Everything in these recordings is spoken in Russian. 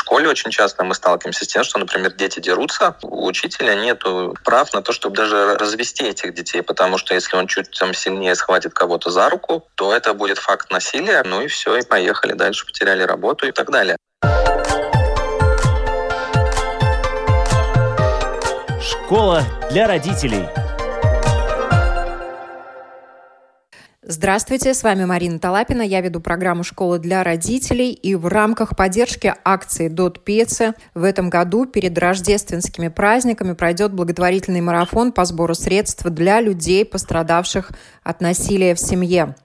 школе очень часто мы сталкиваемся с тем, что, например, дети дерутся, у учителя нет прав на то, чтобы даже развести этих детей, потому что если он чуть там сильнее схватит кого-то за руку, то это будет факт насилия, ну и все, и поехали дальше, потеряли работу и так далее. Школа для родителей. Здравствуйте, с вами Марина Талапина. Я веду программу «Школа для родителей». И в рамках поддержки акции «Дот Пеца» в этом году перед рождественскими праздниками пройдет благотворительный марафон по сбору средств для людей, пострадавших от насилия в семье.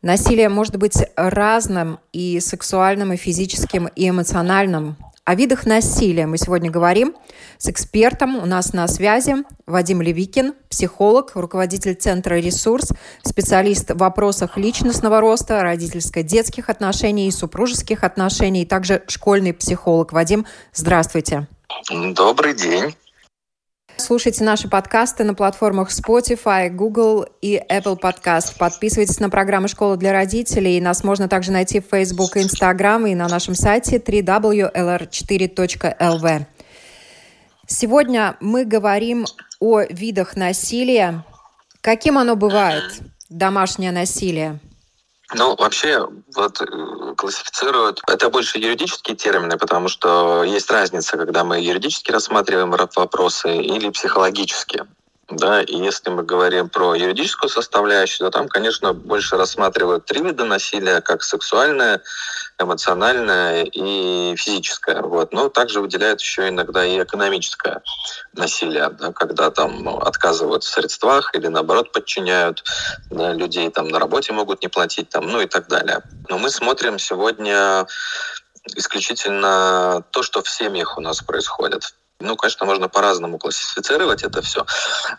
Насилие может быть разным – и сексуальным, и физическим, и эмоциональным. О видах насилия мы сегодня говорим с экспертом. У нас на связи Вадим Левикин, психолог, руководитель Центра «Ресурс», специалист в вопросах личностного роста, родительско-детских отношений и супружеских отношений, и также школьный психолог. Вадим, здравствуйте. Добрый день. Слушайте наши подкасты на платформах Spotify, Google и Apple Podcast. Подписывайтесь на программу «Школа для родителей». Нас можно также найти в Facebook и Instagram и на нашем сайте www.lr4.lv. Сегодня мы говорим о видах насилия. Каким оно бывает, домашнее насилие? Ну, вообще, классифицируют. Это больше юридические термины, потому что есть разница, когда мы юридически рассматриваем вопросы или психологически. Да, и если мы говорим про юридическую составляющую, то там, конечно, больше рассматривают три вида насилия, как сексуальное, эмоциональное и физическое. Вот. Но также выделяют еще иногда и экономическое насилие, да, когда там отказывают в средствах или, наоборот, подчиняют, да, людей, там, на работе могут не платить, там, ну и так далее. Но мы смотрим сегодня исключительно то, что в семьях у нас происходит. Ну, конечно, можно по-разному классифицировать это все.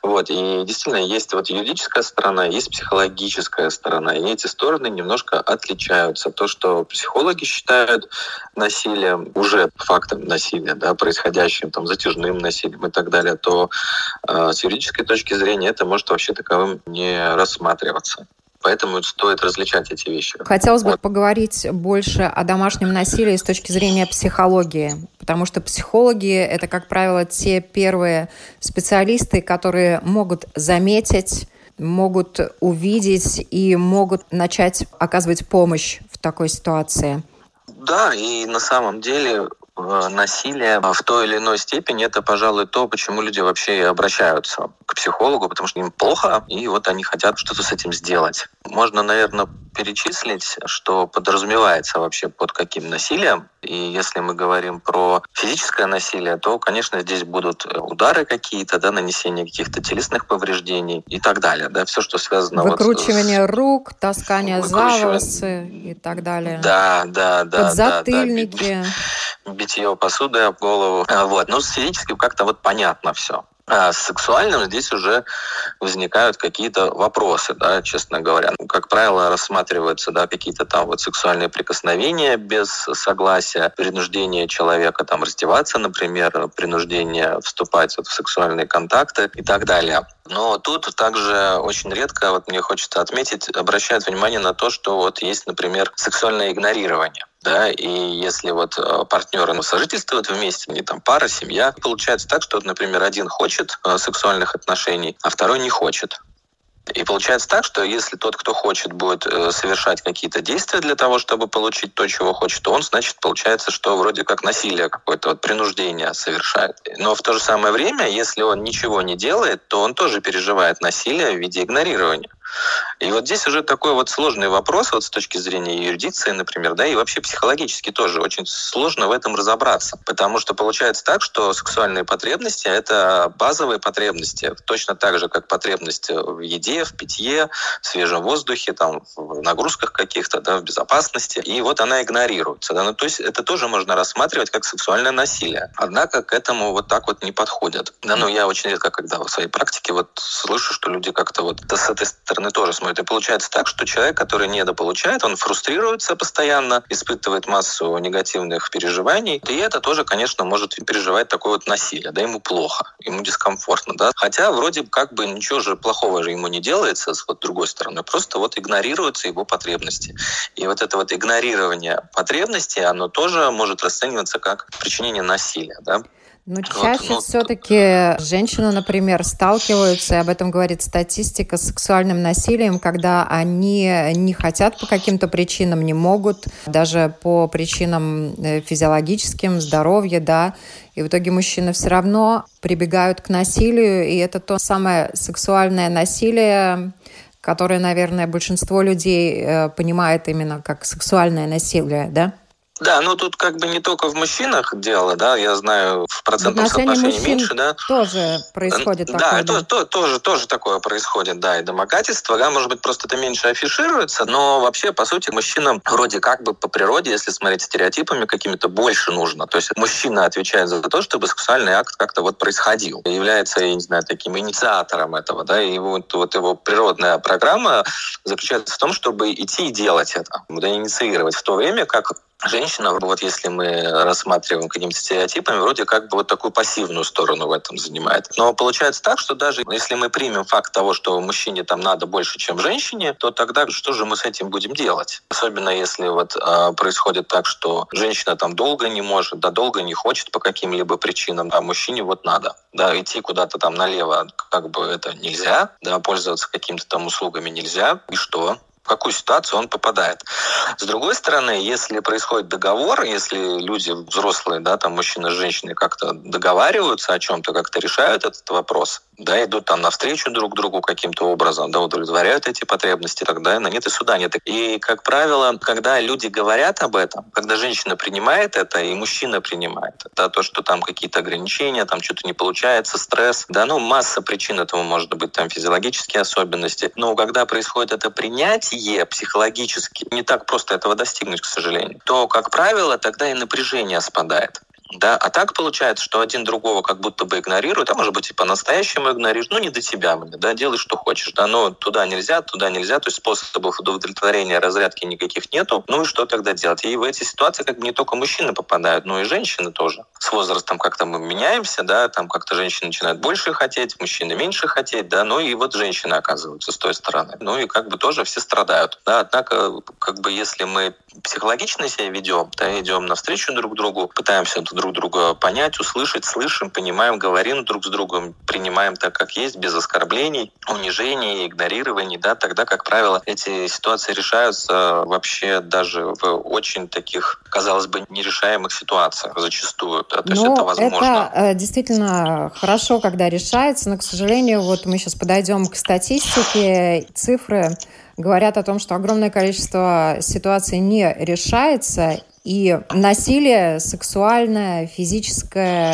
Вот. И действительно, есть юридическая сторона, есть психологическая сторона. И эти стороны немножко отличаются. То, что психологи считают насилием, уже фактом насилия, да, происходящим, там, затяжным насилием и так далее, то с юридической точки зрения это может вообще таковым не рассматриваться. Поэтому стоит различать эти вещи. Хотелось бы поговорить больше о домашнем насилии с точки зрения психологии, потому что психологи – это, как правило, те первые специалисты, которые могут заметить, могут увидеть и могут начать оказывать помощь в такой ситуации. Да, и на самом деле насилие в той или иной степени это, пожалуй, то, почему люди вообще обращаются к психологу, потому что им плохо, и вот они хотят что-то с этим сделать. Можно, наверное, перечислить, что подразумевается вообще под каким насилием. И если мы говорим про физическое насилие, то, конечно, здесь будут удары какие-то, да, нанесение каких-то телесных повреждений и так далее. Да, все, что связано... Выкручивание рук, таскание за волосы и так далее. Да. Подзатыльники. Да. Битье посуды об голову. Вот. Ну, с физическим как-то понятно все. А с сексуальным здесь уже возникают какие-то вопросы, да, честно говоря. Ну, как правило, рассматриваются, да, какие-то там сексуальные прикосновения без согласия, принуждение человека там раздеваться, например, принуждение вступать в сексуальные контакты и так далее. Но тут также очень редко, мне хочется отметить, обращают внимание на то, что есть, например, сексуальное игнорирование. Да, и если партнеры сожительствуют вместе, они там пара, семья, получается так, что, например, один хочет сексуальных отношений, а второй не хочет. И получается так, что если тот, кто хочет, будет совершать какие-то действия для того, чтобы получить то, чего хочет, то он, значит, получается, что вроде как насилие какое-то, принуждение совершает. Но в то же самое время, если он ничего не делает, то он тоже переживает насилие в виде игнорирования. И здесь уже такой сложный вопрос с точки зрения юрисдикции, например, да, и вообще психологически тоже очень сложно в этом разобраться, потому что получается так, что сексуальные потребности — это базовые потребности, точно так же, как потребность в еде, в питье, в свежем воздухе, там, в нагрузках каких-то, да, в безопасности, и она игнорируется. Да? Ну, то есть это тоже можно рассматривать как сексуальное насилие, однако к этому так не подходят. Да, но я очень редко, когда в своей практике слышу, что люди как-то с этой стороны стороны тоже смотрят. И получается так, что человек, который недополучает, он фрустрируется постоянно, испытывает массу негативных переживаний. И это тоже, конечно, может переживать такое вот насилие. Да, ему плохо, ему дискомфортно. Да? Хотя вроде как бы ничего же плохого же ему не делается, с вот другой стороны. Просто вот игнорируются его потребности. И вот это вот игнорирование потребностей, оно тоже может расцениваться как причинение насилия. Да? Но чаще все-таки женщины, например, сталкиваются, и об этом говорит статистика, с сексуальным насилием, когда они не хотят по каким-то причинам, не могут, даже по причинам физиологическим, здоровья, да, и в итоге мужчины все равно прибегают к насилию, и это то самое сексуальное насилие, которое, наверное, большинство людей понимает именно как сексуальное насилие, да? Да, но тут как бы не только в мужчинах дело, да, я знаю, в процентном соотношении меньше, да. Тоже происходит такое. Да, тоже такое происходит, да, и домогательство, да, может быть, просто это меньше афишируется, но вообще, по сути, мужчинам вроде как бы по природе, если смотреть стереотипами, какими-то больше нужно. То есть мужчина отвечает за то, чтобы сексуальный акт как-то вот происходил. Является, я не знаю, таким инициатором этого, да, и вот его природная программа заключается в том, чтобы идти и делать это, да, инициировать, в то время как женщина, вот если мы рассматриваем какими-то стереотипами, вроде как бы вот такую пассивную сторону в этом занимает. Но получается так, что даже если мы примем факт того, что мужчине там надо больше, чем женщине, то тогда что же мы с этим будем делать? Особенно если вот происходит так, что женщина там долго не может, да долго не хочет по каким-либо причинам, а мужчине вот надо. Да, идти куда-то там налево как бы это нельзя, да, пользоваться какими-то там услугами нельзя. И что? В какую ситуацию он попадает. С другой стороны, если происходит договор, если люди взрослые, да, там мужчины с женщиной как-то договариваются о чем-то, как-то решают этот вопрос, да, идут там навстречу друг другу каким-то образом, да, удовлетворяют эти потребности, тогда на нет и суда нет. И, как правило, когда люди говорят об этом, когда женщина принимает это и мужчина принимает, да, то, что там какие-то ограничения, там что-то не получается, стресс, да, ну, масса причин этому может быть, там физиологические особенности, но когда происходит это принятие, психологически не так просто этого достигнуть, к сожалению, то, как правило, тогда и напряжение спадает. Да, а так получается, что один другого как будто бы игнорирует, а может быть и по-настоящему игнорирует, ну не до тебя, да, делай что хочешь, да, но туда нельзя, то есть способов удовлетворения, разрядки никаких нету, ну и что тогда делать? И в эти ситуации как бы не только мужчины попадают, но и женщины тоже. С возрастом как-то мы меняемся, да, там как-то женщины начинают больше хотеть, мужчины меньше хотеть, да, ну и вот женщины оказываются с той стороны, ну и как бы тоже все страдают, да, однако как бы если мы психологично себя ведем, да, идем навстречу друг другу, пытаемся друг друга понять, услышать, слышим, понимаем, говорим друг с другом, принимаем так, как есть, без оскорблений, унижений, игнорирований, да, тогда, как правило, эти ситуации решаются вообще даже в очень таких, казалось бы, нерешаемых ситуациях зачастую, да, то есть это возможно. Это действительно хорошо, когда решается, но, к сожалению, вот мы сейчас подойдем к статистике, цифры говорят о том, что огромное количество ситуаций не решается, и насилие сексуальное, физическое,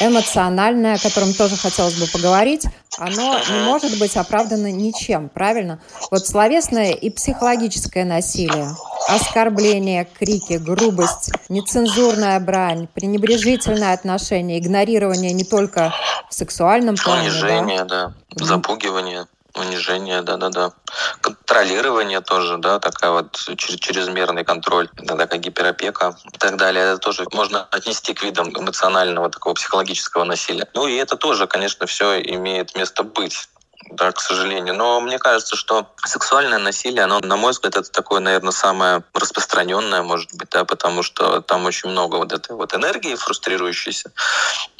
эмоциональное, о котором тоже хотелось бы поговорить, оно не может быть оправдано ничем, правильно? Вот словесное и психологическое насилие, оскорбления, крики, грубость, нецензурная брань, пренебрежительное отношение, игнорирование не только в сексуальном плане. Унижение, да, запугивание. Унижение, да-да-да. Контролирование тоже, да, такая вот чрезмерный контроль, да, такая гиперопека и так далее. Это тоже можно отнести к видам эмоционального, такого психологического насилия. Ну и это тоже, конечно, все имеет место быть. Да, к сожалению. Но мне кажется, что сексуальное насилие, оно, на мой взгляд, это такое, наверное, самое распространенное, может быть, да, потому что там очень много вот этой вот энергии фрустрирующейся.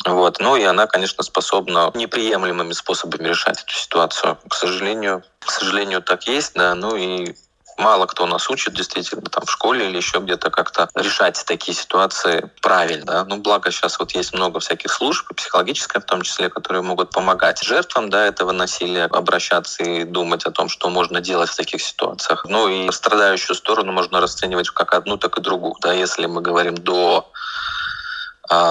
Вот. Ну и она, конечно, способна неприемлемыми способами решать эту ситуацию. К сожалению, так есть, да, ну и мало кто нас учит действительно там в школе или еще где-то как-то решать такие ситуации правильно. Да? Ну, благо сейчас вот есть много всяких служб, психологическая в том числе, которые могут помогать жертвам, да, этого насилия обращаться и думать о том, что можно делать в таких ситуациях. Ну и страдающую сторону можно расценивать как одну, так и другую. Да? Если мы говорим до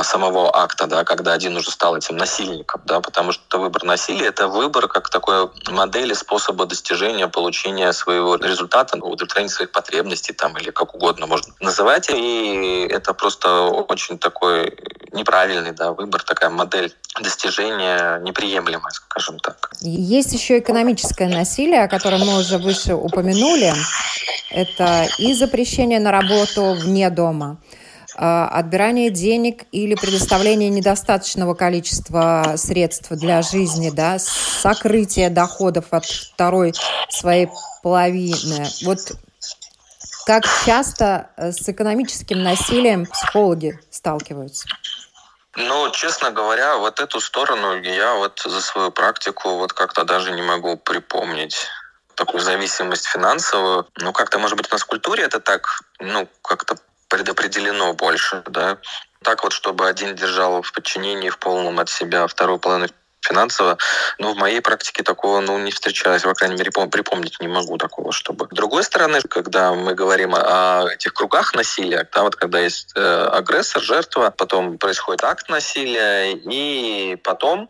самого акта, да, когда один уже стал этим насильником, да, потому что выбор насилия — это выбор как такой модели способа достижения, получения своего результата, удовлетворения своих потребностей там, или как угодно можно называть. И это просто очень такой неправильный, да, выбор, такая модель достижения неприемлемая, скажем так. Есть еще экономическое насилие, о котором мы уже выше упомянули. Это и запрещение на работу вне дома, отбирание денег или предоставление недостаточного количества средств для жизни, да, сокрытие доходов от второй своей половины. Вот как часто с экономическим насилием психологи сталкиваются? Ну, честно говоря, вот эту сторону я вот за свою практику вот как-то даже не могу припомнить. Такую зависимость финансовую. Ну, как-то, может быть, у нас в культуре это так, ну, как-то предопределено больше, да. Так вот, чтобы один держал в подчинении в полном от себя, вторую половину финансово, но в моей практике такого, ну, не встречалось, по крайней мере, припомнить не могу такого, чтобы. С другой стороны, когда мы говорим о этих кругах насилия, да, вот когда есть агрессор, жертва, потом происходит акт насилия, и потом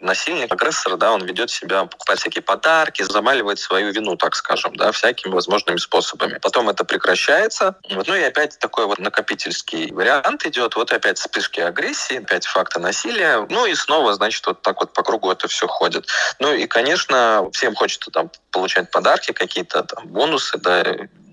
насильник, агрессор, да, он ведет себя, покупает всякие подарки, замаливает свою вину, так скажем, да, всякими возможными способами. Потом это прекращается, вот, ну, и опять такой вот накопительский вариант идет, вот опять вспышки агрессии, опять факты насилия, ну, и снова, значит, вот так вот по кругу это все ходит. Ну и, конечно, всем хочется там получать подарки, какие-то там бонусы, да,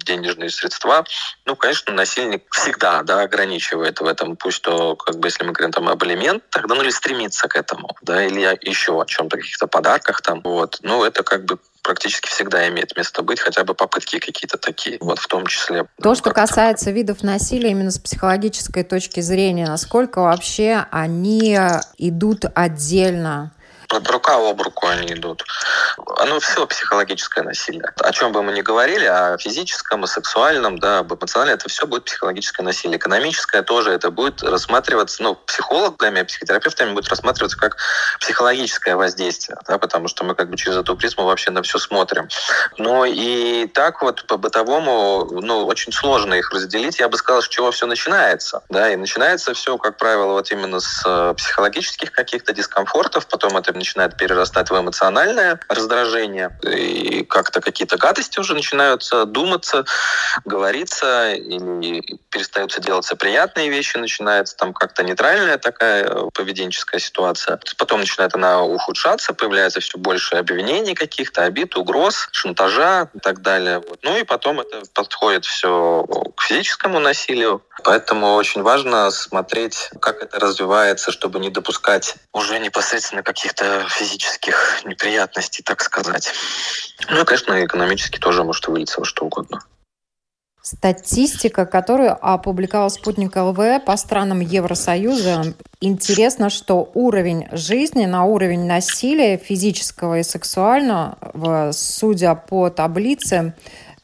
денежные средства. Ну, конечно, насильник всегда, да, ограничивает в этом. Пусть то, как бы, если мы говорим там об элементах, да, ну или стремится к этому, да, или еще о чем-то, каких-то подарках там, вот. Ну, это как бы практически всегда имеет место быть, хотя бы попытки какие-то такие, вот в том числе. То, что касается видов насилия именно с психологической точки зрения, насколько вообще они идут отдельно? Вот рука об руку они идут. Оно все психологическое насилие. О чем бы мы ни говорили, о физическом, о сексуальном, да, об эмоциональном, это все будет психологическое насилие. Экономическое тоже это будет рассматриваться, ну, психологами, психотерапевтами будет рассматриваться как психологическое воздействие, да, потому что мы как бы через эту призму вообще на все смотрим. Но и так вот по-бытовому, ну, очень сложно их разделить. Я бы сказал, с чего все начинается. Да, и начинается все, как правило, вот именно с психологических каких-то дискомфортов, потом это начинает перерастать в эмоциональное раздражение, и как-то какие-то гадости уже начинаются думаться, говориться, или перестаются делаться приятные вещи, начинается там как-то нейтральная такая поведенческая ситуация. Потом начинает она ухудшаться, появляется все больше обвинений каких-то, обид, угроз, шантажа и так далее. Ну и потом это подходит все к физическому насилию. Поэтому очень важно смотреть, как это развивается, чтобы не допускать уже непосредственно каких-то физических неприятностей, так сказать. Ну и, конечно, экономически тоже может вылиться во что угодно. Статистика, которую опубликовал «Спутник ЛВ» по странам Евросоюза, интересно, что уровень жизни на уровень насилия физического и сексуального, судя по таблице,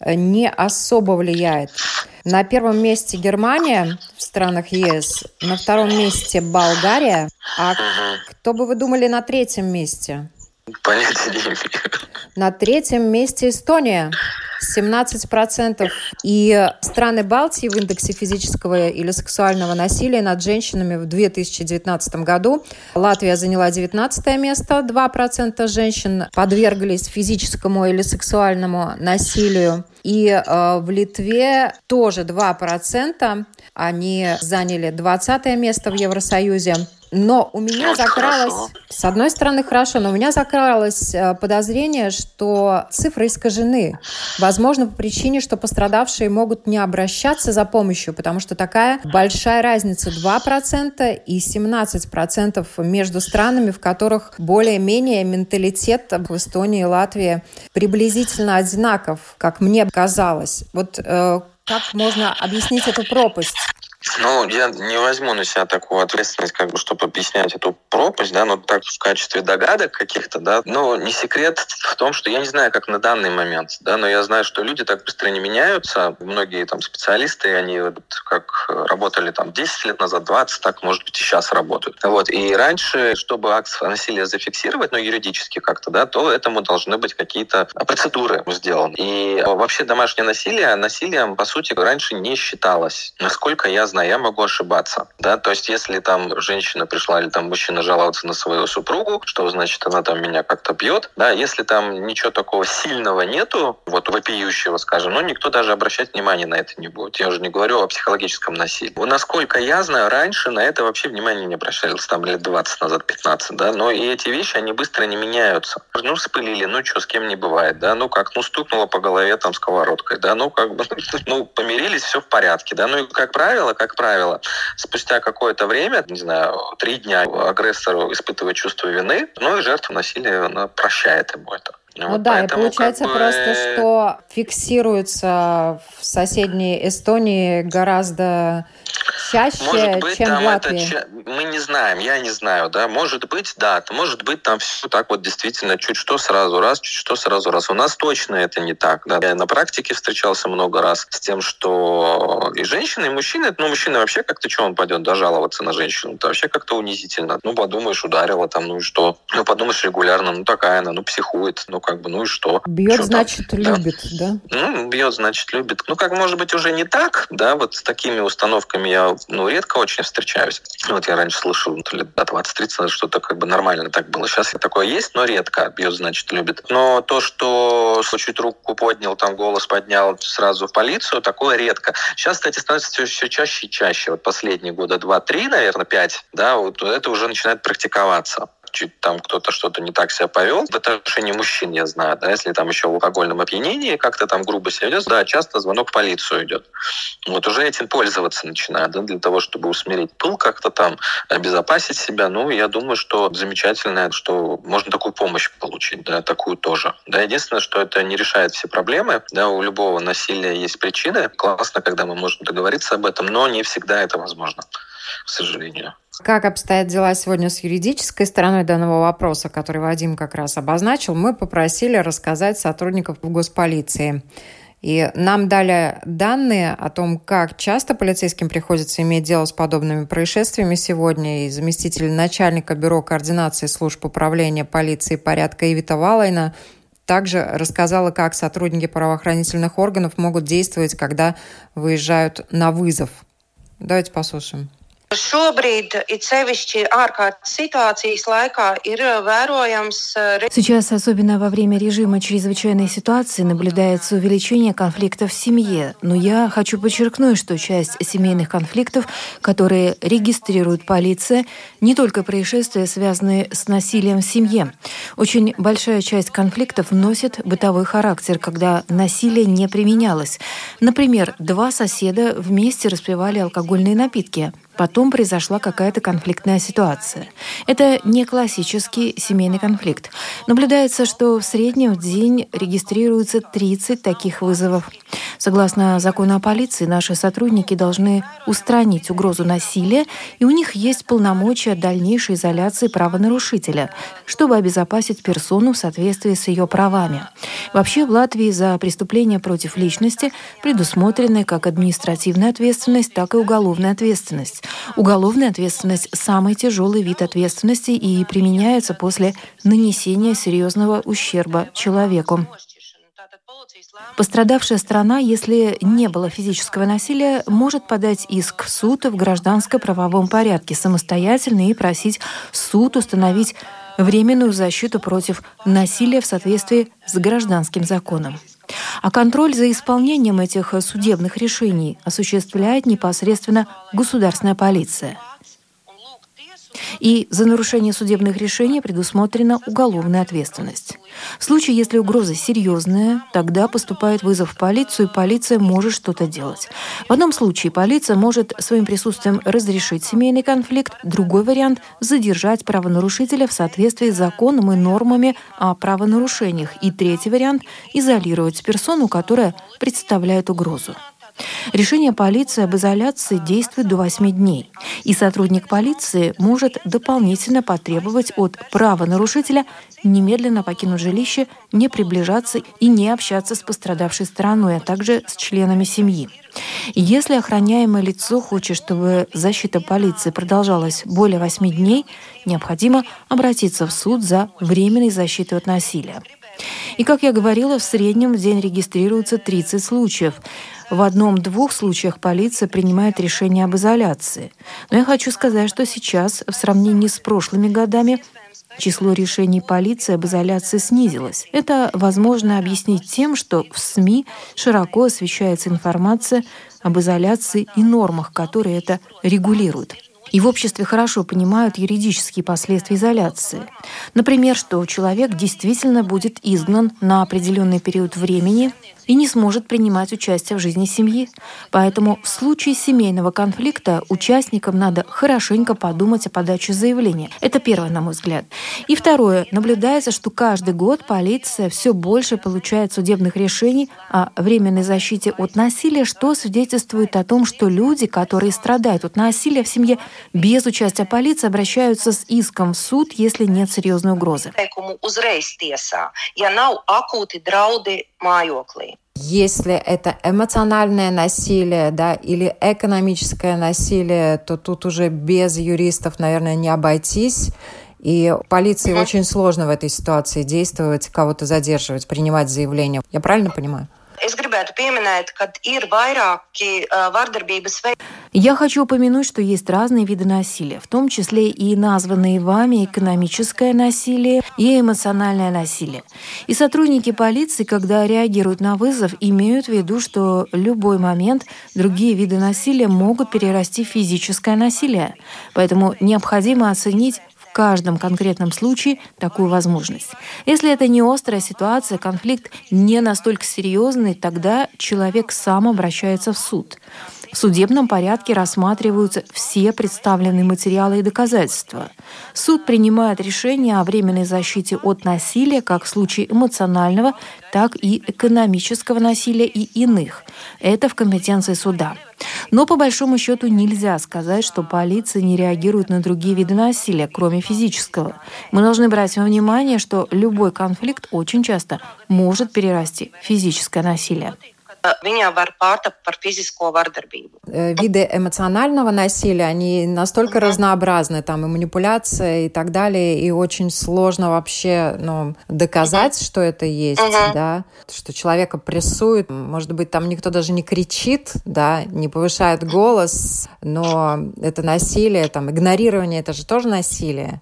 не особо влияет. На первом месте Германия в странах ЕС, на втором месте Болгария. А кто бы вы думали на третьем месте? Понятия не имею. На третьем месте Эстония. 17%. И страны Балтии в индексе физического или сексуального насилия над женщинами в 2019 году. Латвия заняла 19 место. 2% женщин подверглись физическому или сексуальному насилию. И в Литве тоже 2%. Они заняли 20 место в Евросоюзе. Но у меня закралось, хорошо. С одной стороны, хорошо, но у меня закралось подозрение, что цифры искажены. Возможно, по причине, что пострадавшие могут не обращаться за помощью, потому что такая большая разница 2% и 17% между странами, в которых более-менее менталитет в Эстонии и Латвии приблизительно одинаков, как мне казалось. Вот как можно объяснить эту пропасть? Ну, я не возьму на себя такую ответственность, как бы, чтобы объяснять эту пропасть, да, но так в качестве догадок каких-то, да. Но не секрет в том, что я не знаю, как на данный момент, да, но я знаю, что люди так быстро не меняются. Многие там специалисты, они вот как работали там 10 лет назад, 20, так, может быть, и сейчас работают. Вот, и раньше, чтобы акт насилия зафиксировать, ну, юридически как-то, да, то этому должны быть какие-то процедуры сделаны. И вообще домашнее насилие насилием, по сути, раньше не считалось, насколько я знаю. должна, я могу ошибаться. Да? То есть если там женщина пришла или там мужчина жаловаться на свою супругу, что значит она там меня как-то бьет, да, если там ничего такого сильного нету, вот вопиющего, скажем, ну никто даже обращать внимания на это не будет. Я уже не говорю о психологическом насилии. Насколько я знаю, раньше на это вообще внимания не обращались, там лет 20 назад, 15, да, но и эти вещи, они быстро не меняются. Ну, спылили, ну, что, с кем не бывает, да, ну, как, ну, стукнуло по голове там сковородкой, да, ну, как бы, ну, помирились, все в порядке, да, ну, и как правило, спустя какое-то время, не знаю, 3 дня агрессору испытывает чувство вины, ну, и жертва насилия, она прощает ему это. Ну вот да, поэтому, и получается как бы... просто, что фиксируется в соседней Эстонии гораздо чаще, может быть, чем там в Латвии. Это... Мы не знаем, я не знаю, да. Может быть, там все так вот действительно чуть что сразу раз, чуть что сразу раз. У нас точно это не так, да. Я на практике встречался много раз с тем, что и женщины, и мужчины, ну, мужчина вообще как-то, что он пойдет дожаловаться на женщину, это вообще как-то унизительно. Ну, подумаешь, ударила там, ну и что? Ну, подумаешь, регулярно, ну, такая она, ну, психует, ну, как бы, ну и что? Бьет, что значит, там? Любит, да? Ну, бьет, значит, любит. Ну, как, может быть, уже не так, да, вот с такими установками я, ну, редко очень встречаюсь. Вот я раньше слышал, ну, лет до 20-30, что-то как бы нормально так было. Сейчас такое есть, но редко. Бьет, значит, любит. Но то, что чуть руку поднял, там, голос поднял, сразу в полицию, такое редко. Сейчас, кстати, становится все чаще и чаще. Вот последние года 2-3, наверное, 5, да, вот это уже начинает практиковаться. Чуть там кто-то что-то не так себя повел. В отношении мужчин, я знаю, да, если там еще в алкогольном опьянении как-то там грубо себя ведет, да, часто звонок в полицию идет. Вот уже этим пользоваться начинают, да, для того, чтобы усмирить пыл как-то там, обезопасить себя. Ну, я думаю, что замечательно, что можно такую помощь получить, да, такую тоже. Да, единственное, что это не решает все проблемы, да, у любого насилия есть причины. Классно, когда мы можем договориться об этом, но не всегда это возможно, к сожалению. Как обстоят дела сегодня с юридической стороной данного вопроса, который Вадим как раз обозначил, мы попросили рассказать сотрудников Госполиции. И нам дали данные о том, как часто полицейским приходится иметь дело с подобными происшествиями сегодня. И заместитель начальника Бюро координации служб управления полиции порядка Ивета Валайне также рассказала, как сотрудники правоохранительных органов могут действовать, когда выезжают на вызов. Давайте послушаем. Сейчас, особенно во время режима чрезвычайной ситуации, наблюдается увеличение конфликтов в семье. Но я хочу подчеркнуть, что часть семейных конфликтов, которые регистрирует полиция, не только происшествия, связанные с насилием в семье. Очень большая часть конфликтов носит бытовой характер, когда насилие не применялось. Например, 2 соседа вместе распивали алкогольные напитки. Потом произошла какая-то конфликтная ситуация. Это не классический семейный конфликт. Наблюдается, что в среднем в день регистрируется 30 таких вызовов. Согласно закону о полиции, наши сотрудники должны устранить угрозу насилия, и у них есть полномочия дальнейшей изоляции правонарушителя, чтобы обезопасить персону в соответствии с ее правами. Вообще, в Латвии за преступления против личности предусмотрены как административная ответственность, так и уголовная ответственность. Уголовная ответственность – самый тяжелый вид ответственности и применяется после нанесения серьезного ущерба человеку. Пострадавшая сторона, если не было физического насилия, может подать иск в суд в гражданско-правовом порядке самостоятельно и просить суд установить временную защиту против насилия в соответствии с гражданским законом. А контроль за исполнением этих судебных решений осуществляет непосредственно государственная полиция. И за нарушение судебных решений предусмотрена уголовная ответственность. В случае, если угроза серьезная, тогда поступает вызов в полицию, и полиция может что-то делать. В одном случае полиция может своим присутствием разрешить семейный конфликт, другой вариант – задержать правонарушителя в соответствии с законом и нормами о правонарушениях, и третий вариант – изолировать персону, которая представляет угрозу. Решение полиции об изоляции действует до 8 дней, и сотрудник полиции может дополнительно потребовать от правонарушителя немедленно покинуть жилище, не приближаться и не общаться с пострадавшей стороной, а также с членами семьи. Если охраняемое лицо хочет, чтобы защита полиции продолжалась более 8 дней, необходимо обратиться в суд за временной защитой от насилия. И, как я говорила, в среднем в день регистрируется 30 случаев. В одном-двух случаях полиция принимает решение об изоляции. Но я хочу сказать, что сейчас, в сравнении с прошлыми годами, число решений полиции об изоляции снизилось. Это возможно объяснить тем, что в СМИ широко освещается информация об изоляции и нормах, которые это регулируют. И в обществе хорошо понимают юридические последствия изоляции. Например, что человек действительно будет изгнан на определенный период времени и не сможет принимать участие в жизни семьи. Поэтому в случае семейного конфликта участникам надо хорошенько подумать о подаче заявления. Это первое, на мой взгляд. И второе. Наблюдается, что каждый год полиция все больше получает судебных решений о временной защите от насилия, что свидетельствует о том, что люди, которые страдают от насилия в семье, без участия полиции обращаются с иском в суд, если нет серьезной угрозы. Если это эмоциональное насилие, да, или экономическое насилие, то тут уже без юристов, наверное, не обойтись. И полиции очень сложно в этой ситуации действовать, кого-то задерживать, принимать заявление. Я правильно понимаю? Я хочу упомянуть, что есть разные виды насилия, в том числе и названные вами экономическое насилие и эмоциональное насилие. И сотрудники полиции, когда реагируют на вызов, имеют в виду, что в любой момент другие виды насилия могут перерасти в физическое насилие. Поэтому необходимо оценить в каждом конкретном случае такую возможность. Если это не острая ситуация, конфликт не настолько серьезный, тогда человек сам обращается в суд. В судебном порядке рассматриваются все представленные материалы и доказательства. Суд принимает решение о временной защите от насилия как в случае эмоционального, так и экономического насилия и иных. Это в компетенции суда. Но по большому счету нельзя сказать, что полиция не реагирует на другие виды насилия, кроме физического. Мы должны брать во внимание, что любой конфликт очень часто может перерасти в физическое насилие. Виды эмоционального насилия, они настолько разнообразны, там и манипуляция и так далее, и очень сложно вообще доказать, что это есть, да, что человека прессует, может быть, там никто даже не кричит, да, не повышает голос, но это насилие, там, игнорирование, это же тоже насилие.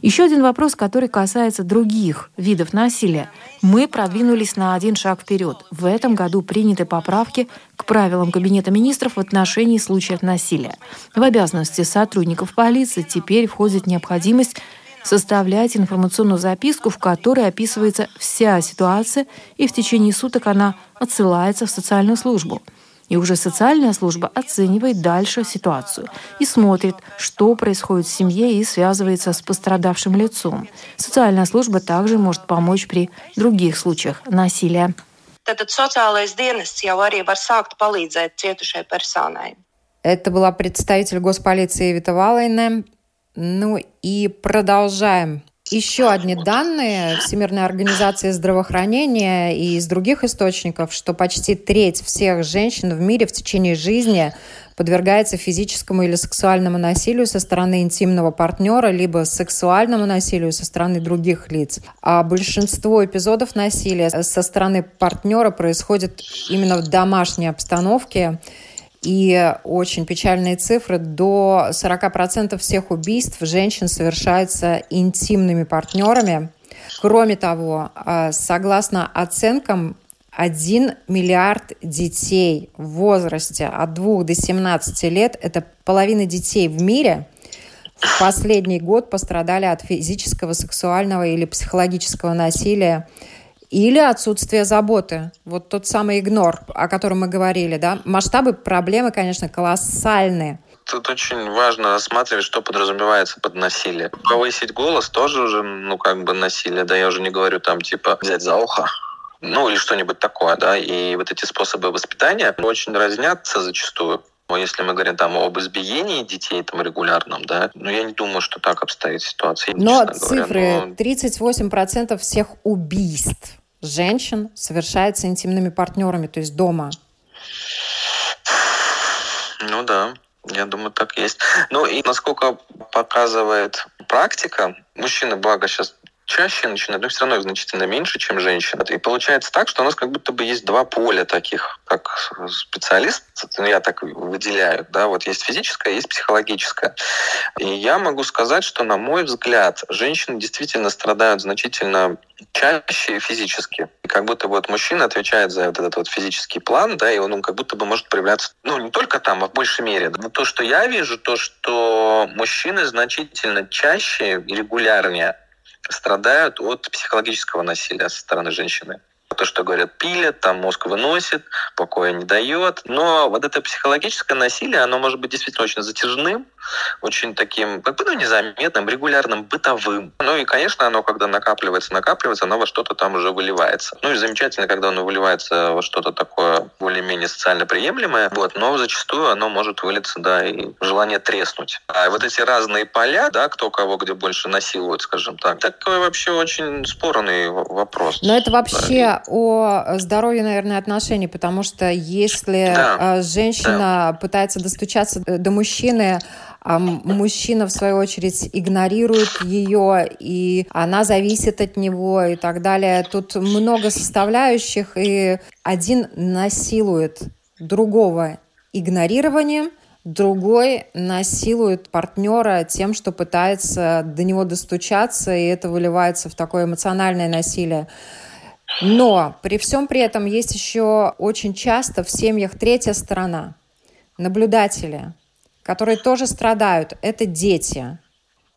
Еще один вопрос, который касается других видов насилия. Мы продвинулись на один шаг вперед. В этом году приняты поправки к правилам Кабинета министров в отношении случаев насилия. В обязанности сотрудников полиции теперь входит необходимость составлять информационную записку, в которой описывается вся ситуация, и в течение суток она отсылается в социальную службу. И уже социальная служба оценивает дальше ситуацию и смотрит, что происходит в семье, и связывается с пострадавшим лицом. Социальная служба также может помочь при других случаях насилия. Это была представитель Госполиции Ивета Валайне. Ну и продолжаем. Еще одни данные Всемирной организации здравоохранения и из других источников, что почти треть всех женщин в мире в течение жизни подвергается физическому или сексуальному насилию со стороны интимного партнера, либо сексуальному насилию со стороны других лиц. А большинство эпизодов насилия со стороны партнера происходит именно в домашней обстановке. И очень печальные цифры. До 40% всех убийств женщин совершаются интимными партнерами. Кроме того, согласно оценкам, 1 миллиард детей в возрасте от 2 до 17 лет, это половина детей в мире, в последний год пострадали от физического, сексуального или психологического насилия или отсутствие заботы. Вот тот самый игнор, о котором мы говорили, да? Масштабы проблемы, конечно, колоссальные. Тут очень важно рассматривать, что подразумевается под насилие. Повысить голос тоже уже, насилие. Да я уже не говорю там, взять за ухо. Или что-нибудь такое, да? И вот эти способы воспитания очень разнятся зачастую. Если мы говорим об избиении детей регулярном, да, я не думаю, что так обстоит ситуация. Но цифры 38% всех убийств женщин совершаются интимными партнерами, то есть дома. Да, я думаю, так есть. И насколько показывает практика, мужчины, благо, сейчас чаще начинает, но все равно их значительно меньше, чем женщин. И получается так, что у нас как будто бы есть два поля таких, как специалист, я так выделяю, да, вот есть физическое, есть психологическое. И я могу сказать, что, на мой взгляд, женщины действительно страдают значительно чаще физически. И как будто вот мужчина отвечает за вот этот вот физический план, да, и он как будто бы может проявляться, ну, не только там, а в большей мере. Но то, что я вижу, то, что мужчины значительно чаще и регулярнее страдают от психологического насилия со стороны женщины. То, что говорят, пилят, там мозг выносит, покоя не дает. Но вот это психологическое насилие, оно может быть действительно очень затяжным, очень таким, как бы, ну, незаметным, регулярным, бытовым. Ну и, конечно, оно, когда накапливается, оно во что-то там уже выливается. Ну и замечательно, когда оно выливается во что-то такое более-менее социально приемлемое, вот, но зачастую оно может вылиться, да, и желание треснуть. А вот эти разные поля, да, кто кого где больше насилует, скажем так, такой вообще очень спорный вопрос. Но это вообще... о здоровье, наверное, отношений, потому что если женщина пытается достучаться до мужчины, а мужчина, в свою очередь, игнорирует ее, и она зависит от него, и так далее. Тут много составляющих, и один насилует другого игнорированием, другой насилует партнера тем, что пытается до него достучаться, и это выливается в такое эмоциональное насилие. Но при всем при этом есть еще очень часто в семьях третья сторона, наблюдатели, которые тоже страдают. Это дети.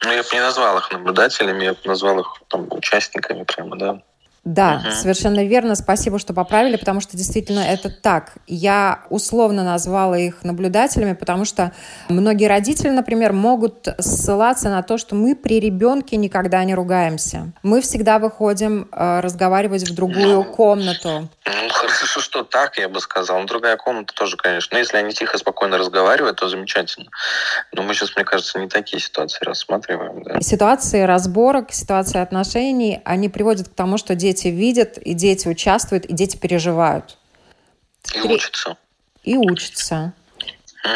Ну, я бы не назвал их наблюдателями, я бы назвал их там участниками прямо, да. Да, совершенно верно. Спасибо, что поправили, потому что действительно это так. Я условно назвала их наблюдателями, потому что многие родители, например, могут ссылаться на то, что мы при ребенке никогда не ругаемся. Мы всегда выходим разговаривать в другую комнату. Ну, хорошо, что так, я бы сказал. Но другая комната тоже, конечно. Но если они тихо, спокойно разговаривают, то замечательно. Но мы сейчас, мне кажется, не такие ситуации рассматриваем. Да. Ситуации разборок, ситуации отношений, они приводят к тому, что дети видят, и дети участвуют, и дети переживают. И учатся. И учатся. Угу.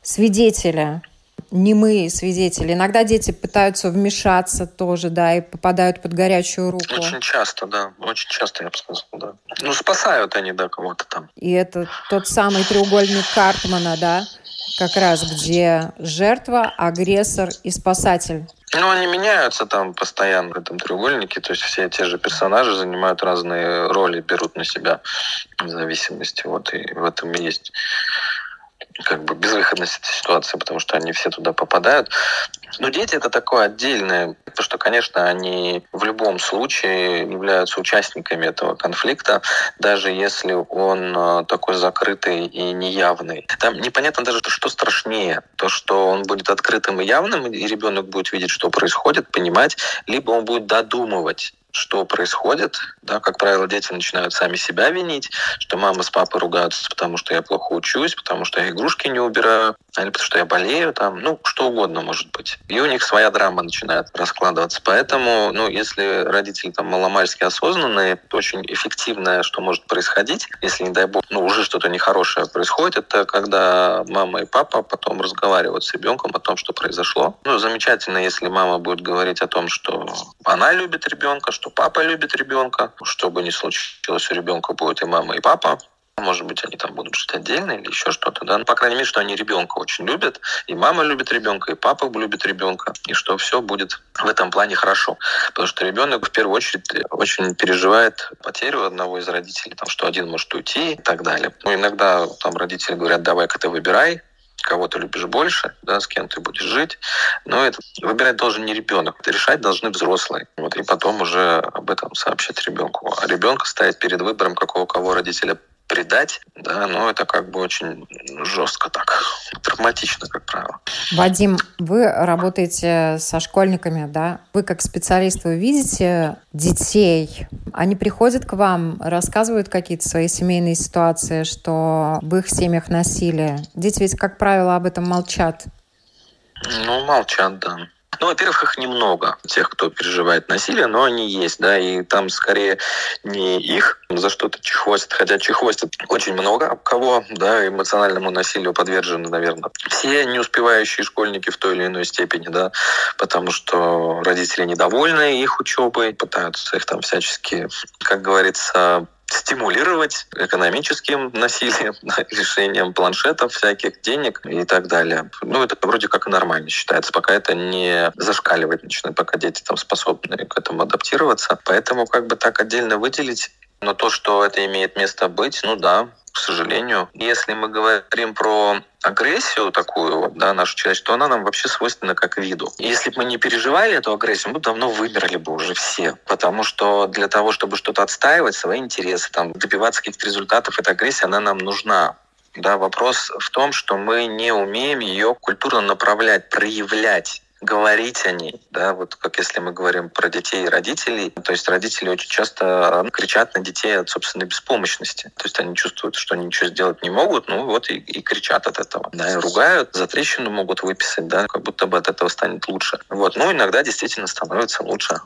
Свидетели, немые свидетели. Иногда дети пытаются вмешаться тоже, да, и попадают под горячую руку. Очень часто, да. Очень часто, я бы сказал, да. Ну, спасают они, да, кого-то там. И это тот самый треугольник Карпмана, да, как раз, где жертва, агрессор и спасатель. Ну, они меняются там постоянно в этом треугольнике, то есть все те же персонажи занимают разные роли, берут на себя в зависимости, вот, и в этом и есть как бы безвыходность этой ситуации, потому что они все туда попадают. Но дети — это такое отдельное, потому что, конечно, они в любом случае являются участниками этого конфликта, даже если он такой закрытый и неявный. Там непонятно даже, что страшнее. То, что он будет открытым и явным, и ребенок будет видеть, что происходит, понимать, либо он будет додумывать, что происходит, да, как правило, дети начинают сами себя винить, что мама с папой ругаются, потому что я плохо учусь, потому что я игрушки не убираю, или потому что я болею, там, ну, что угодно может быть. И у них своя драма начинает раскладываться. Поэтому, ну, если родители там маломальски осознанные, то очень эффективное, что может происходить, если, не дай бог, ну, уже что-то нехорошее происходит, это когда мама и папа потом разговаривают с ребенком о том, что произошло. Ну, замечательно, если мама будет говорить о том, что она любит ребенка, что папа любит ребенка, что бы ни случилось, у ребенка будет и мама, и папа. Может быть, они там будут жить отдельно или еще что-то, да. Но, по крайней мере, что они ребенка очень любят. И мама любит ребенка, и папа любит ребенка. И что все будет в этом плане хорошо. Потому что ребенок в первую очередь очень переживает потерю одного из родителей, там, что один может уйти и так далее. Ну, иногда там родители говорят: давай-ка ты выбирай, кого ты любишь больше, да, с кем ты будешь жить. Но это выбирать должен не ребенок, это решать должны взрослые. Вот, и потом уже об этом сообщать ребенку. А ребенка ставить перед выбором, кого родителя предать, да, но это как бы очень жестко так, травматично, как правило. Вадим, вы работаете со школьниками, да? Вы как специалист, вы видите детей? Они приходят к вам, рассказывают какие-то свои семейные ситуации, что в их семьях насилие? Дети ведь, как правило, об этом молчат. Ну, молчат, да. Ну, во-первых, их немного, тех, кто переживает насилие, но они есть, да, и там скорее не их за что-то чехвостят, хотя чехвостят очень много кого, да, эмоциональному насилию подвержены, наверное, все не успевающие школьники в той или иной степени, да, потому что родители недовольны их учебой, пытаются их там всячески, как говорится, стимулировать экономическим насилием, лишением планшетов, всяких денег и так далее. Ну, это вроде как и нормально считается, пока это не зашкаливает начинает, пока дети там способны к этому адаптироваться. Поэтому как бы так отдельно выделить. Но то, что это имеет место быть, ну да, к сожалению. Если мы говорим про агрессию такую, да, нашу человечество, то она нам вообще свойственна как виду. Если бы мы не переживали эту агрессию, мы давно вымерли бы уже все. Потому что для того, чтобы что-то отстаивать, свои интересы, там, добиваться каких-то результатов, эта агрессия, она нам нужна. Да, вопрос в том, что мы не умеем ее культурно направлять, проявлять, говорить о ней, да, вот как если мы говорим про детей и родителей, то есть родители очень часто кричат на детей от собственной беспомощности, то есть они чувствуют, что они ничего сделать не могут, ну вот и кричат от этого, да, и ругают, за трещину могут выписать, да, как будто бы от этого станет лучше, вот, ну иногда действительно становится лучше.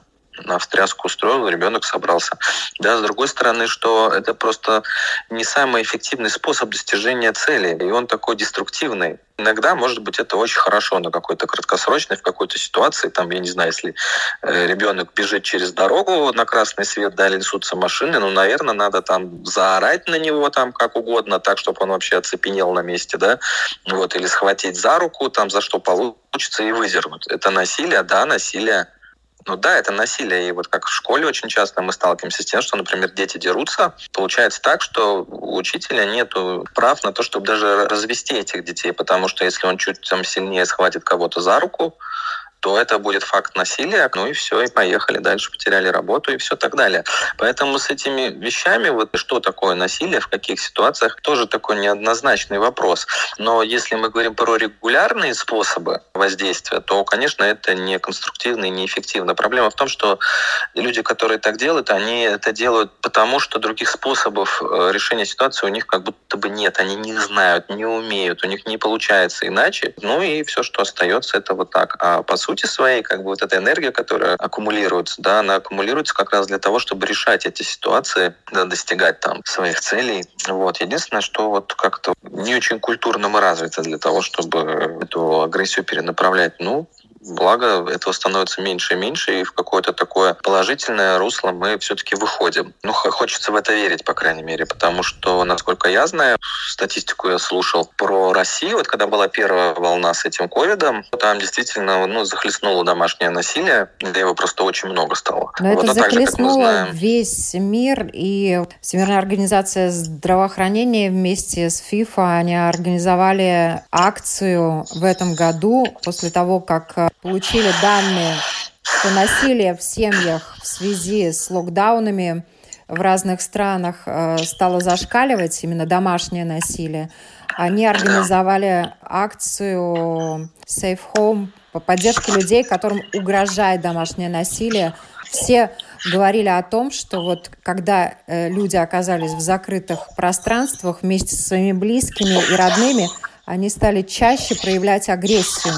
На встряску устроил, ребенок собрался. Да, с другой стороны, что это просто не самый эффективный способ достижения цели, и он такой деструктивный. Иногда, может быть, это очень хорошо на какой-то краткосрочной, в какой-то ситуации, там, я не знаю, если ребенок бежит через дорогу на красный свет, да, или несутся машины, ну, наверное, надо там заорать на него там как угодно, так, чтобы он вообще оцепенел на месте, да, вот, или схватить за руку, там, за что получится, и выдернуть. Это насилие, да, насилие. Ну да, это насилие. И вот как в школе очень часто мы сталкиваемся с тем, что, например, дети дерутся. Получается так, что у учителя нет прав на то, чтобы даже развести этих детей, потому что если он чуть там сильнее схватит кого-то за руку, то это будет факт насилия, ну и все, и поехали дальше, потеряли работу и все так далее. Поэтому с этими вещами, вот что такое насилие, в каких ситуациях, тоже такой неоднозначный вопрос. Но если мы говорим про регулярные способы воздействия, то, конечно, это не конструктивно и неэффективно. Проблема в том, что люди, которые так делают, они это делают потому, что других способов решения ситуации у них как будто бы нет, они не знают, не умеют, у них не получается иначе, ну и все, что остается, это вот так. А по сути своей, как бы вот эта энергия, которая аккумулируется, да, она аккумулируется как раз для того, чтобы решать эти ситуации, да, достигать там своих целей. Вот. Единственное, что вот как-то не очень культурно мы развиты для того, чтобы эту агрессию перенаправлять. Ну, благо этого становится меньше и меньше, и в какое-то такое положительное русло мы все-таки выходим. Ну, хочется в это верить, по крайней мере, потому что, насколько я знаю, статистику я слушал про Россию, вот когда была первая волна с этим ковидом, там действительно, ну, захлестнуло домашнее насилие, да, его просто очень много стало. Но вот, это захлестнуло также весь мир, и Всемирная организация здравоохранения вместе с ФИФА, они организовали акцию в этом году, после того, как получили данные, что насилие в семьях в связи с локдаунами в разных странах стало зашкаливать, именно домашнее насилие. Они организовали акцию «Safe Home» по поддержке людей, которым угрожает домашнее насилие. Все говорили о том, что вот когда люди оказались в закрытых пространствах вместе со своими близкими и родными, они стали чаще проявлять агрессию.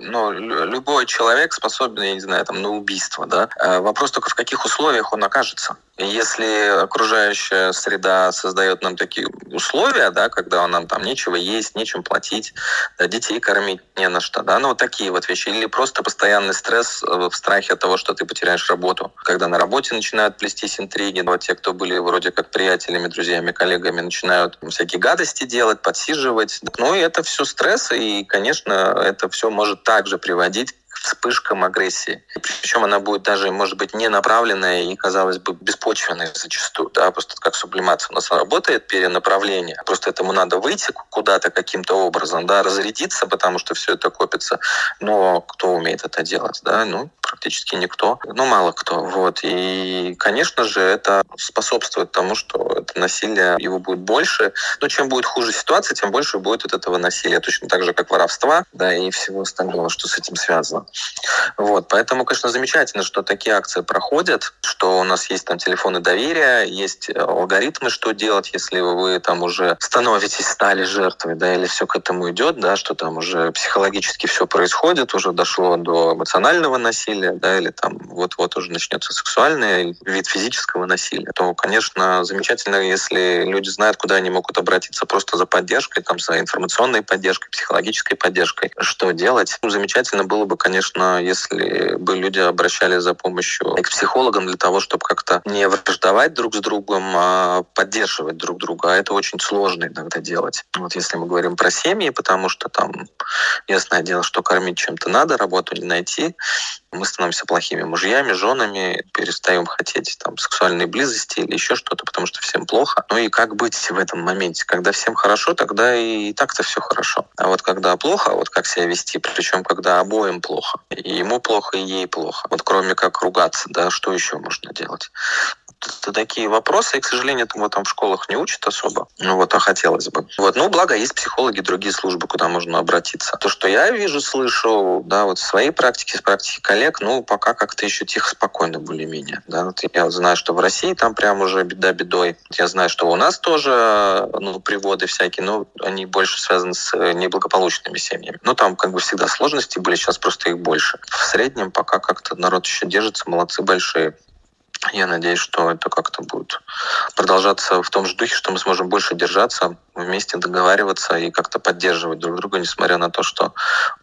Ну, любой человек способен, я не знаю, там, на убийство, да. Вопрос только, в каких условиях он окажется. Если окружающая среда создает нам такие условия, да, когда нам там нечего есть, нечем платить, да, детей кормить не на что, да, ну, вот такие вот вещи. Или просто постоянный стресс в страхе от того, что ты потеряешь работу. Когда на работе начинают плестись интриги, вот те, кто были вроде как приятелями, друзьями, коллегами, начинают всякие гадости делать, подсиживать. Ну, и это все стресс, и, конечно, это все может также приводить к вспышкам агрессии. Причем она будет даже, может быть, не направленная и, казалось бы, беспочвенная зачастую. Да? Просто как сублимация у нас работает, перенаправление. Просто этому надо выйти куда-то каким-то образом, да, разрядиться, потому что все это копится. Но кто умеет это делать? Да? Ну, практически никто. Ну, мало кто. Вот. И, конечно же, это способствует тому, что это насилие, его будет больше. Но чем будет хуже ситуация, тем больше будет от этого насилия. Точно так же, как воровства, да, и всего остального, что с этим связано. Вот, поэтому, конечно, замечательно, что такие акции проходят, что у нас есть там телефоны доверия, есть алгоритмы, что делать, если вы там уже стали жертвой, да, или все к этому идет, да, что там уже психологически все происходит, уже дошло до эмоционального насилия, да, или там вот-вот уже начнется сексуальный вид физического насилия, то, конечно, замечательно, если люди знают, куда они могут обратиться просто за поддержкой, там, за информационной поддержкой, психологической поддержкой, что делать. Ну, замечательно было бы, конечно, если бы люди обращались за помощью к психологам для того, чтобы как-то не враждовать друг с другом, а поддерживать друг друга. А это очень сложно иногда делать. Вот если мы говорим про семьи, потому что там ясное дело, что кормить чем-то надо, работу не найти, мы становимся плохими мужьями, женами, перестаем хотеть там сексуальной близости или еще что-то, потому что всем плохо. Ну и как быть в этом моменте? Когда всем хорошо, тогда и так-то все хорошо. А вот когда плохо, вот как себя вести, причем когда обоим плохо. И ему плохо, и ей плохо. Вот кроме как ругаться, да, что еще можно делать? Это такие вопросы, и, к сожалению, этого там в школах не учат особо. Ну вот, а хотелось бы. Вот, ну, благо, есть психологи, другие службы, куда можно обратиться. То, что я вижу, слышу, да, вот в своей практике, с практики коллег, ну, пока как-то еще тихо, спокойно, более-менее. Да. Вот я знаю, что в России там прям уже беда бедой. Я знаю, что у нас тоже, ну, приводы всякие, но они больше связаны с неблагополучными семьями. Ну, там как бы всегда сложности были, сейчас просто их больше. В среднем пока как-то народ еще держится, молодцы большие. Я надеюсь, что это как-то будет продолжаться в том же духе, что мы сможем больше держаться, вместе договариваться и как-то поддерживать друг друга, несмотря на то, что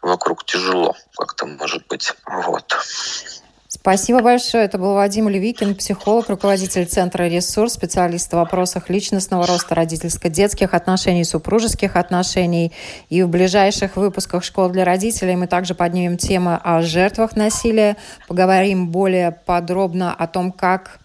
вокруг тяжело как-то может быть. Вот. Спасибо большое. Это был Вадим Левикин, психолог, руководитель Центра «Ресурс», специалист в вопросах личностного роста, родительско-детских отношений, супружеских отношений. И в ближайших выпусках «Школы для родителей» мы также поднимем темы о жертвах насилия, поговорим более подробно о том, как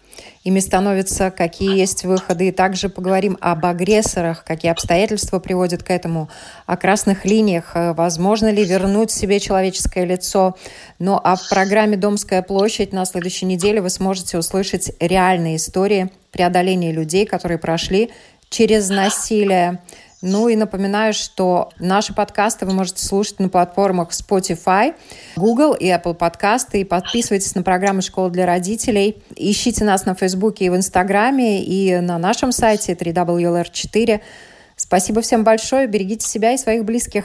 ими становятся, какие есть выходы. И также поговорим об агрессорах, какие обстоятельства приводят к этому, о красных линиях, возможно ли вернуть себе человеческое лицо. Ну а в программе «Домская площадь» на следующей неделе вы сможете услышать реальные истории преодоления людей, которые прошли через насилие. Ну и напоминаю, что наши подкасты вы можете слушать на платформах Spotify, Google и Apple подкасты. И подписывайтесь на программу «Школа для родителей». Ищите нас на Фейсбуке и в Инстаграме, и на нашем сайте www.lr4. Спасибо всем большое. Берегите себя и своих близких.